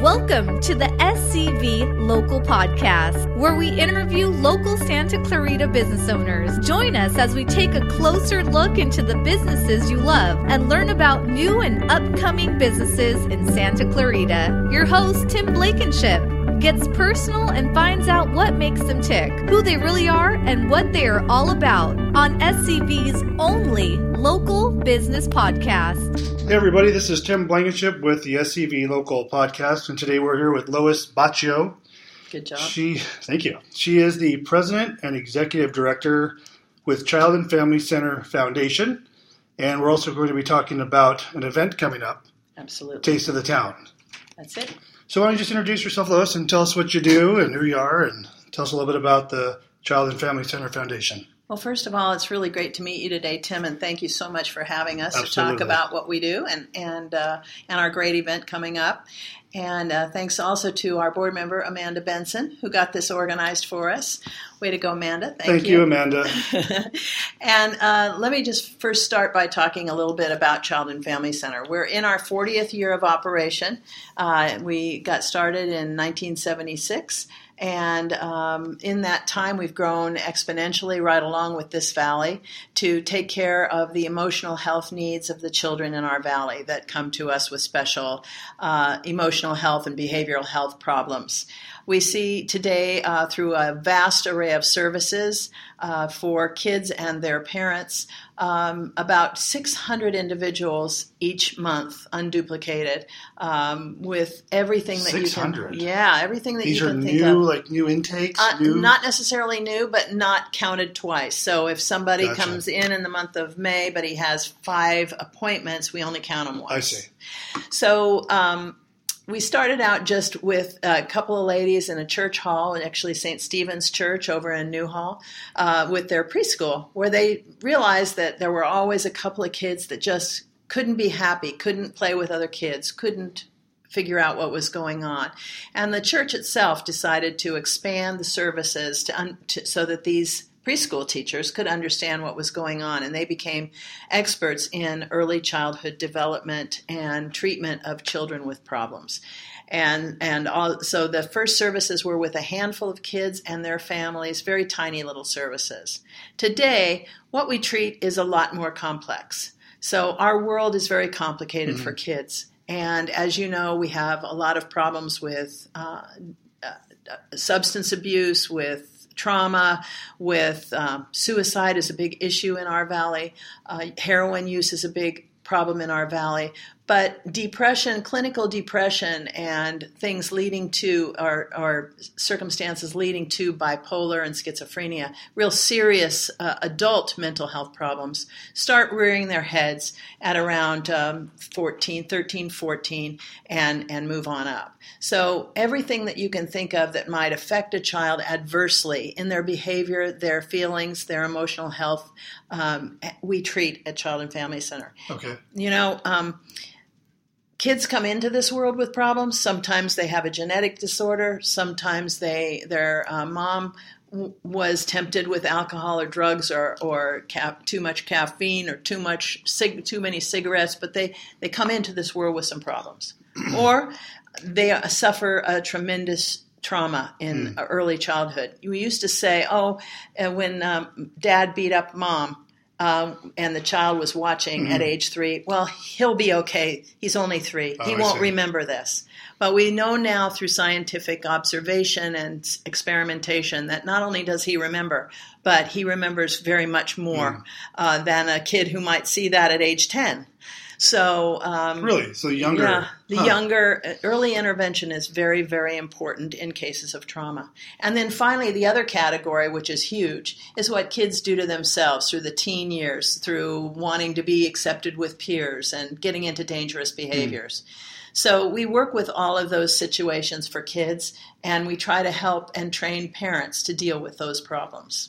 Welcome to the SCV Local Podcast, where we interview local Santa Clarita business owners. Join us as we take a closer look into the businesses you love and learn about new and upcoming businesses in Santa Clarita. Your host, Tim Blankenship, gets personal and finds out what makes them tick, who they really are, and what they are all about on SCV's only local business podcast. Hey everybody, this is Tim Blankenship with the SCV Local Podcast, and today we're here with Lois Bauccio. Good job. Thank you. She is the president and executive director with Child and Family Center Foundation, and we're also going to be talking about an event coming up. Absolutely. Taste of the Town. That's it. So why don't you just introduce yourself, Lois, and tell us what you do and who you are, and tell us a little bit about the Child and Family Center Foundation. Well, first of all, it's really great to meet you today, Tim, and thank you so much for having us to talk about what we do and our great event coming up. And thanks also to our board member, Amanda Benson, who got this organized for us. Way to go, Amanda. Thank you, Amanda. And let me just first start by talking a little bit about Child and Family Center. We're in our 40th year of operation. We got started in 1976. And in that time, we've grown exponentially right along with this valley to take care of the emotional health needs of the children in our valley that come to us with special emotional health and behavioral health problems. We see today through a vast array of services for kids and their parents, about 600 individuals each month, unduplicated, with everything that 600. You can. Yeah, everything that These you can think new, of. These are new intakes? Not necessarily new, but not counted twice. So if somebody comes in the month of May, but he has 5 appointments, we only count them once. I see. So we started out just with a couple of ladies in a church hall, actually St. Stephen's Church over in Newhall, with their preschool, where they realized that there were always a couple of kids that just couldn't be happy, couldn't play with other kids, couldn't figure out what was going on. And the church itself decided to expand the services so that these preschool teachers could understand what was going on, and they became experts in early childhood development and treatment of children with problems. And so the first services were with a handful of kids and their families, very tiny little services. Today, what we treat is a lot more complex. So our world is very complicated for kids. And as you know, we have a lot of problems with substance abuse, with trauma, with suicide is a big issue in our valley. Heroin use is a big problem in our valley. But depression, clinical depression, and things leading to, or circumstances leading to bipolar and schizophrenia, real serious adult mental health problems, start rearing their heads at around 13, 14, and move on up. So everything that you can think of that might affect a child adversely in their behavior, their feelings, their emotional health, we treat at Child and Family Center. Okay. You know, kids come into this world with problems. Sometimes they have a genetic disorder. Sometimes their mom was tempted with alcohol or drugs or too much caffeine or too many cigarettes. But they come into this world with some problems, or they suffer a tremendous trauma in early childhood. We used to say, when dad beat up mom, and the child was watching at age 3, well, he'll be okay. He's only 3. He won't remember this. But we know now through scientific observation and experimentation that not only does he remember, but he remembers very much more than a kid who might see that at age 10. So really, so younger. Yeah, younger early intervention is very, very important in cases of trauma. And then finally, the other category, which is huge, is what kids do to themselves through the teen years, through wanting to be accepted with peers and getting into dangerous behaviors. So we work with all of those situations for kids, and we try to help and train parents to deal with those problems.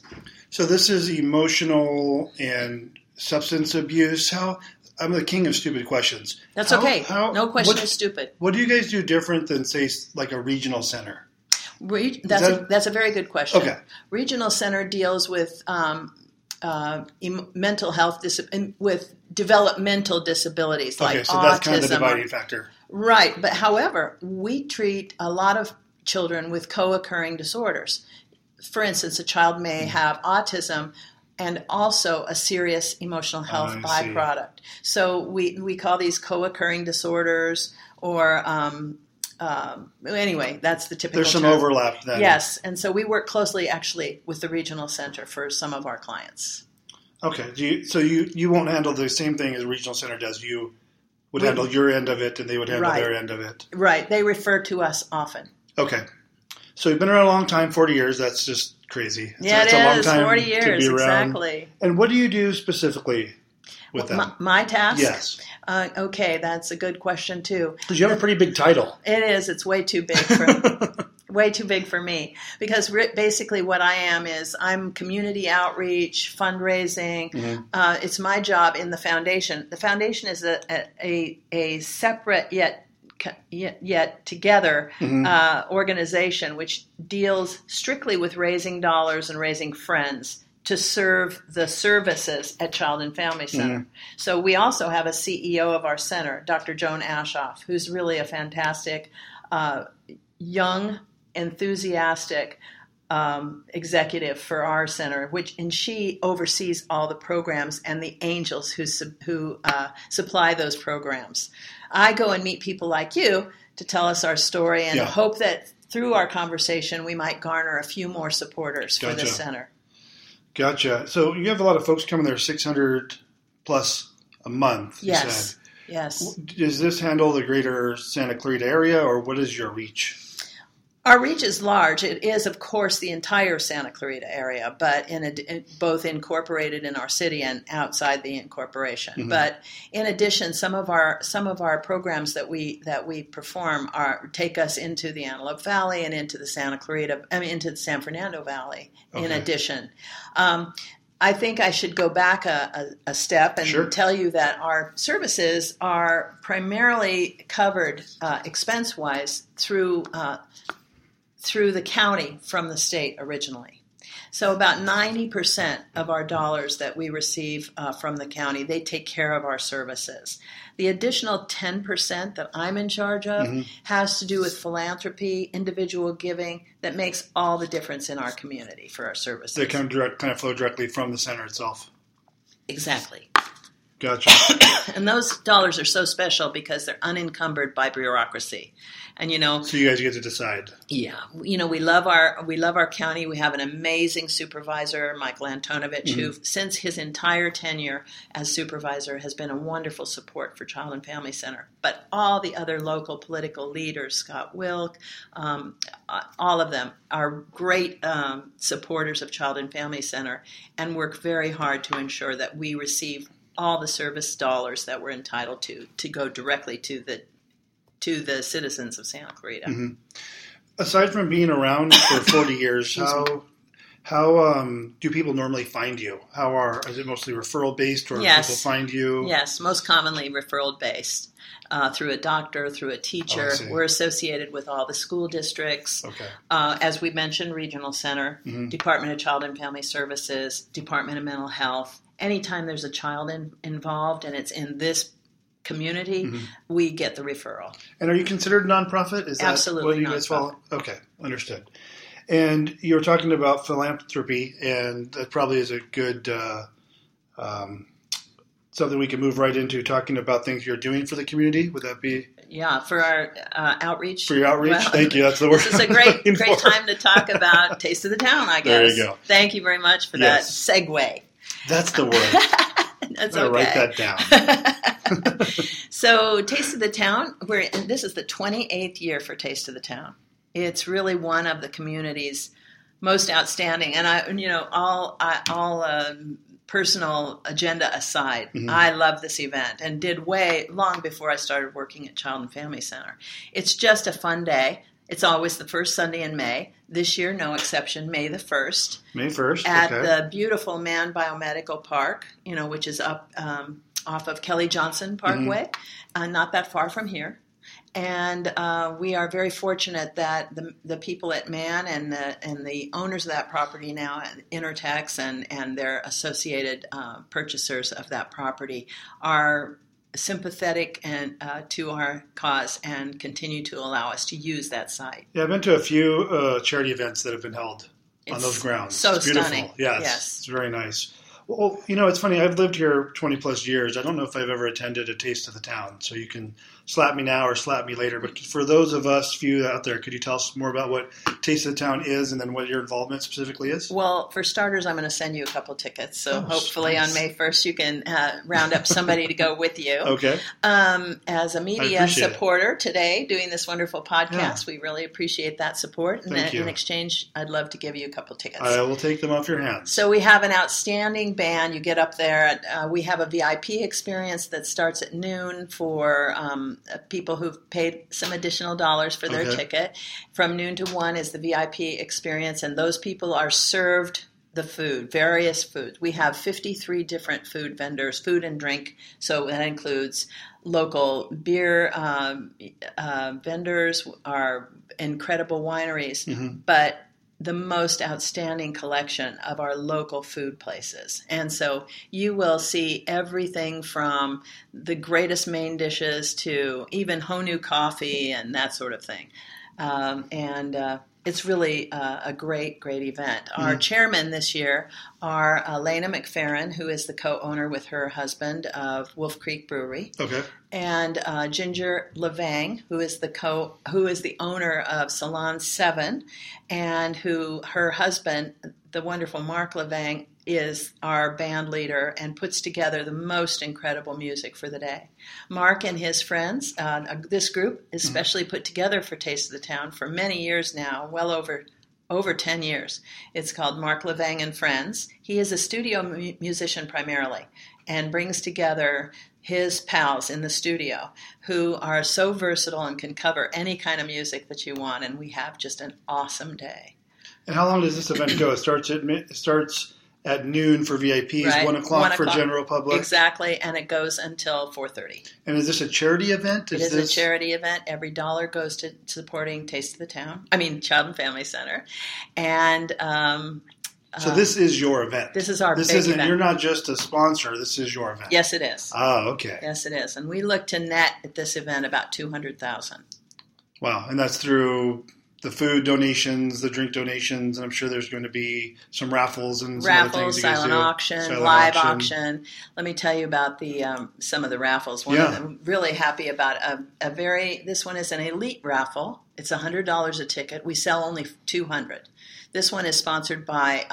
So this is emotional and substance abuse. I'm the king of stupid questions. That's okay. No question is stupid. What do you guys do different than, say, like a regional center? That's a very good question. Okay. Regional center deals with mental health, with developmental disabilities, like autism. Okay, so that's kind of the dividing factor. Right. But however, we treat a lot of children with co-occurring disorders. For instance, a child may have autism and also a serious emotional health byproduct. So we call these co-occurring disorders or anyway, that's the typical There's some term. Overlap then. Yes, and so we work closely actually with the regional center for some of our clients. Okay, so you won't handle the same thing as the regional center does. You would handle your end of it and they would handle their end of it. Right, they refer to us often. Okay. So you've been around a long time, 40 years. That's just crazy. Yeah, it's a long time 40 years, to be around. Exactly. And what do you do specifically with that? My task? Yes. Okay, that's a good question, too. Because you have a pretty big title. It is. It's way too big for way too big for me. Because basically what I am is I'm community outreach, fundraising. Mm-hmm. It's my job in the foundation. The foundation is a separate yet together organization which deals strictly with raising dollars and raising friends to serve the services at Child and Family Center. Mm-hmm. So we also have a CEO of our center, Dr. Joan Ashoff, who's really a fantastic, young, enthusiastic executive for our center, and she oversees all the programs and the angels who supply those programs. I go and meet people like you to tell us our story and hope that through our conversation we might garner a few more supporters for this center. Gotcha. So you have a lot of folks coming there, 600 plus a month, you said. Yes. Does this handle the greater Santa Clarita area, or what is your reach? Our reach is large. It is, of course, the entire Santa Clarita area, but both incorporated in our city and outside the incorporation. Mm-hmm. But in addition, some of our programs that we perform take us into the Antelope Valley and into the into the San Fernando Valley. Okay. In addition, I think I should go back a step and tell you that our services are primarily covered expense-wise through the county from the state originally. So about 90% of our dollars that we receive from the county, they take care of our services. The additional 10% that I'm in charge of has to do with philanthropy, individual giving, that makes all the difference in our community for our services. They kind of flow directly from the center itself. Exactly. Gotcha. And those dollars are so special because they're unencumbered by bureaucracy. And so you guys get to decide. Yeah. We love our county. We have an amazing supervisor, Michael Antonovich, who since his entire tenure as supervisor has been a wonderful support for Child and Family Center. But all the other local political leaders, Scott Wilk, all of them are great supporters of Child and Family Center and work very hard to ensure that we receive all the service dollars that we're entitled to go directly to the citizens of Santa Clarita. Mm-hmm. Aside from being around for 40 years, how do people normally find you? Is it mostly referral based, or people find you? Yes, most commonly referral based. Through a doctor, through a teacher. We're associated with all the school districts. Okay. As we mentioned, Regional Center, Department of Child and Family Services, Department of Mental Health. Anytime there's a child involved and it's in this community, we get the referral. And are you considered a nonprofit? Is that Absolutely what you guys follow? Okay, understood. And you were talking about philanthropy, and that probably is a good something we can move right into, talking about things you're doing for the community. Would that be? Yeah, for our outreach. For your outreach? Well, thank you. That's the word. This is a great time to talk about Taste of the Town, I guess. There you go. Thank you very much for that segue. That's the word. That's okay. Write that down. So Taste of the Town, this is the 28th year for Taste of the Town. It's really one of the community's most outstanding. And, all personal agenda aside, I love this event and did way long before I started working at Child and Family Center. It's just a fun day. It's always the first Sunday in May. This year, no exception, May the 1st. May 1st, at the beautiful Mann Biomedical Park, which is up off of Kelly Johnson Parkway, not that far from here. And we are very fortunate that the people at Mann and the owners of that property now, Intertex and their associated purchasers of that property, are sympathetic and to our cause and continue to allow us to use that site. Yeah, I've been to a few charity events that have been held on those grounds. So it's beautiful. Stunning. Yes, it's very nice. Well, you know, it's funny. I've lived here 20 plus years. I don't know if I've ever attended a Taste of the Town. So you can slap me now or slap me later. But for those of us few out there, could you tell us more about what Taste of the Town is and then what your involvement specifically is? Well, for starters, I'm going to send you a couple tickets. So hopefully nice. On May 1st, you can round up somebody to go with you. Okay. As a media supporter today doing this wonderful podcast, we really appreciate that support. And Thank you. In exchange, I'd love to give you a couple tickets. I will take them off your hands. So we have an outstanding band. You get up there. We have a VIP experience that starts at noon for people who've paid some additional dollars for their ticket. From noon to 1 is the VIP experience, and those people are served the food, various foods. We have 53 different food vendors, food and drink, so that includes local beer vendors, our incredible wineries, but the most outstanding collection of our local food places. And so you will see everything from the greatest main dishes to even Honu coffee and that sort of thing. It's really a great, great event. Our chairmen this year are Lena McFerrin, who is the co-owner with her husband of Wolf Creek Brewery, and Ginger LeVang, who is the owner of Salon 7, and who her husband, the wonderful Mark LeVang, is our band leader and puts together the most incredible music for the day. Mark and his friends, this group is specially put together for Taste of the Town for many years now, well over 10 years. It's called Mark LeVang and Friends. He is a studio musician primarily and brings together his pals in the studio who are so versatile and can cover any kind of music that you want, and we have just an awesome day. And how long does this event go? It starts at noon for VIPs, right. 1 o'clock for general public. Exactly, and it goes until 4:30. And is this a charity event? It is a charity event. Every dollar goes to supporting Taste of the Town. I mean, Child and Family Center. And so this is your event. This is our big event. You're not just a sponsor. This is your event. Yes, it is. Oh, okay. Yes, it is. And we look to net at this event about $200,000. Wow, and that's through the food donations, the drink donations, and I'm sure there's going to be some raffles and some other things. Silent auction, live auction. Let me tell you about the some of the raffles. One of them I'm really happy about. This one is an elite raffle. It's $100 a ticket. We sell only $200. This one is sponsored by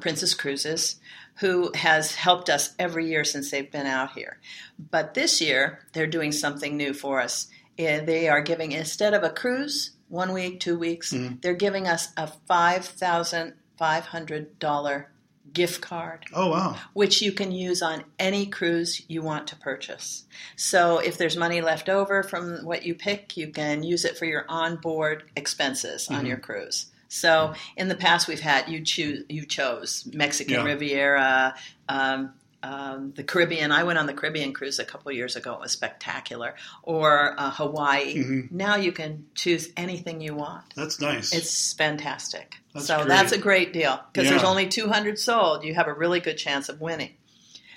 Princess Cruises, who has helped us every year since they've been out here. But this year, they're doing something new for us. They are giving, instead of a cruise, 1 week, 2 weeks, they're giving us a $5,500 gift card. Oh, wow. Which you can use on any cruise you want to purchase. So if there's money left over from what you pick, you can use it for your onboard expenses on your cruise. So in the past we've had, you chose Mexican Riviera, the Caribbean. I went on the Caribbean cruise a couple years ago. It was spectacular. Or Hawaii. Now you can choose anything you want. That's nice. It's fantastic. That's a great deal because there's only 200 sold. You have a really good chance of winning.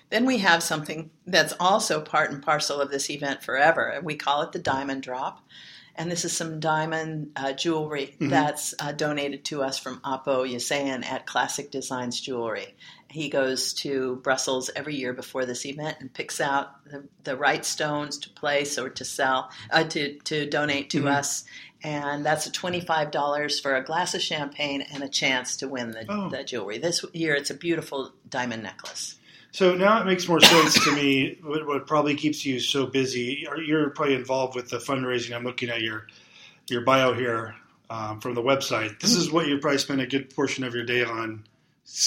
Then we have something that's also part and parcel of this event forever, and we call it the Diamond Drop. And this is some diamond jewelry that's donated to us from Apo Yusayan at Classic Designs Jewelry. He goes to Brussels every year before this event and picks out the right stones to place or to sell, to donate to us. And that's $25 for a glass of champagne and a chance to win the jewelry. This year it's a beautiful diamond necklace. So now it makes more sense to me what probably keeps you so busy. You're probably involved with the fundraising. I'm looking at your bio here from the website. This is what you probably spend a good portion of your day on,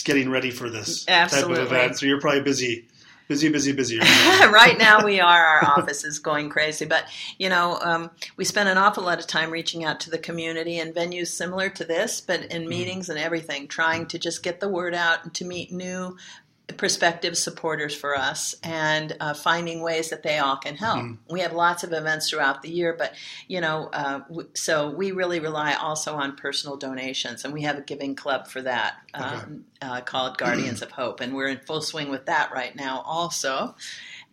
getting ready for this type of event. So you're probably busy. Right now we are. Our office is going crazy. But, you know, we spend an awful lot of time reaching out to the community and venues similar to this, but in meetings and everything, trying to just get the word out and to meet new prospective supporters for us and finding ways that they all can help. We have lots of events throughout the year, but, you know, so we really rely also on personal donations, and we have a giving club for that called Guardians of Hope, and we're in full swing with that right now also.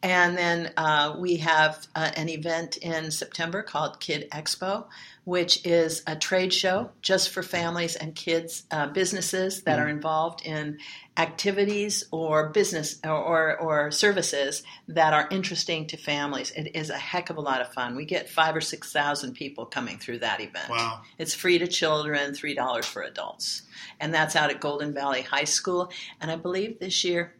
And then we have an event in September called Kid Expo, which is a trade show just for families and kids, businesses that are involved in activities or business or services that are interesting to families. It is a heck of a lot of fun. We get 5,000 or 6,000 people coming through that event. Wow. It's free to children, $3 for adults. And that's out at Golden Valley High School. And I believe this year,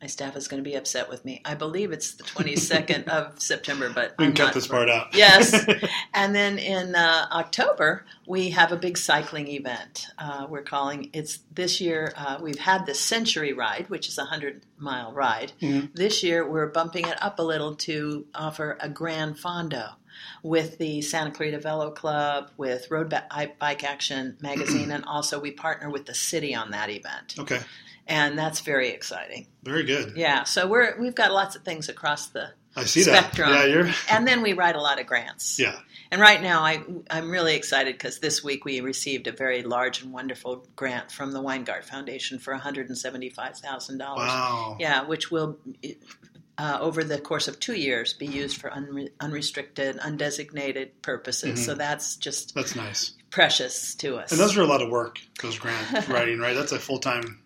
my staff is going to be upset with me. I believe it's the 22nd of September, but we can cut this part out. Yes. And then in October, we have a big cycling event. We're calling it's this year. We've had the Century Ride, which is a 100-mile ride. Mm-hmm. This year, we're bumping it up a little to offer a Gran Fondo with the Santa Clarita Velo Club, with Bike Action magazine, and also we partner with the city on that event. Okay. And that's very exciting. Very good. Yeah. So we've got lots of things across the spectrum. That. Yeah, and then we write a lot of grants. Yeah. And right now I'm really excited because this week we received a very large and wonderful grant from the Weingart Foundation for $175,000. Wow. Yeah, which will over the course of 2 years be used for unrestricted, undesignated purposes. Mm-hmm. So that's nice. Precious to us. And those are a lot of work, those grant writing, right? That's a full-time.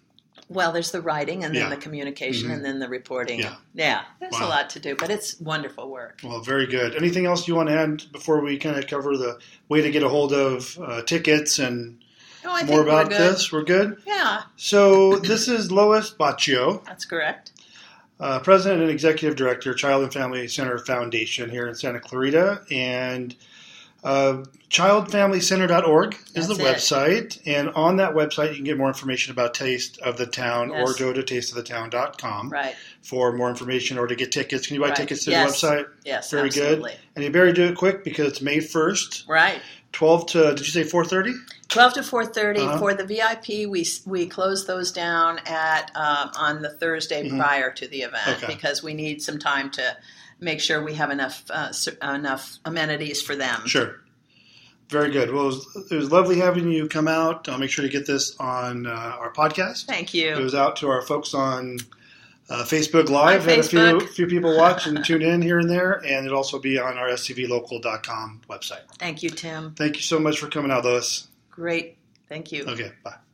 Well, there's the writing and then the communication and then the reporting. Yeah. There's a lot to do, but it's wonderful work. Well, very good. Anything else you want to add before we kind of cover the way to get a hold of tickets and more about this? We're good? Yeah. So this is Lois Bauccio. That's correct. President and Executive Director, Child and Family Center Foundation here in Santa Clarita. And childfamilycenter.org is the website, and on that website you can get more information about Taste of the Town or go to tasteofthetown.com for more information or to get tickets. Can you buy tickets to the website? Yes, very absolutely. Good. And you better do it quick because it's May 1st. Right. 12 to, did you say 4:30? 12 to 4:30 for the VIP. We close those down at on the Thursday prior to the event because we need some time to make sure we have enough amenities for them. Sure. Very good. Well, it was lovely having you come out. I'll make sure to get this on our podcast. Thank you. It was out to our folks on Facebook Live. Had a few people watch and tune in here and there, and it'll also be on our scvlocal.com website. Thank you, Tim. Thank you so much for coming out, Lois. Great. Thank you. Okay, bye.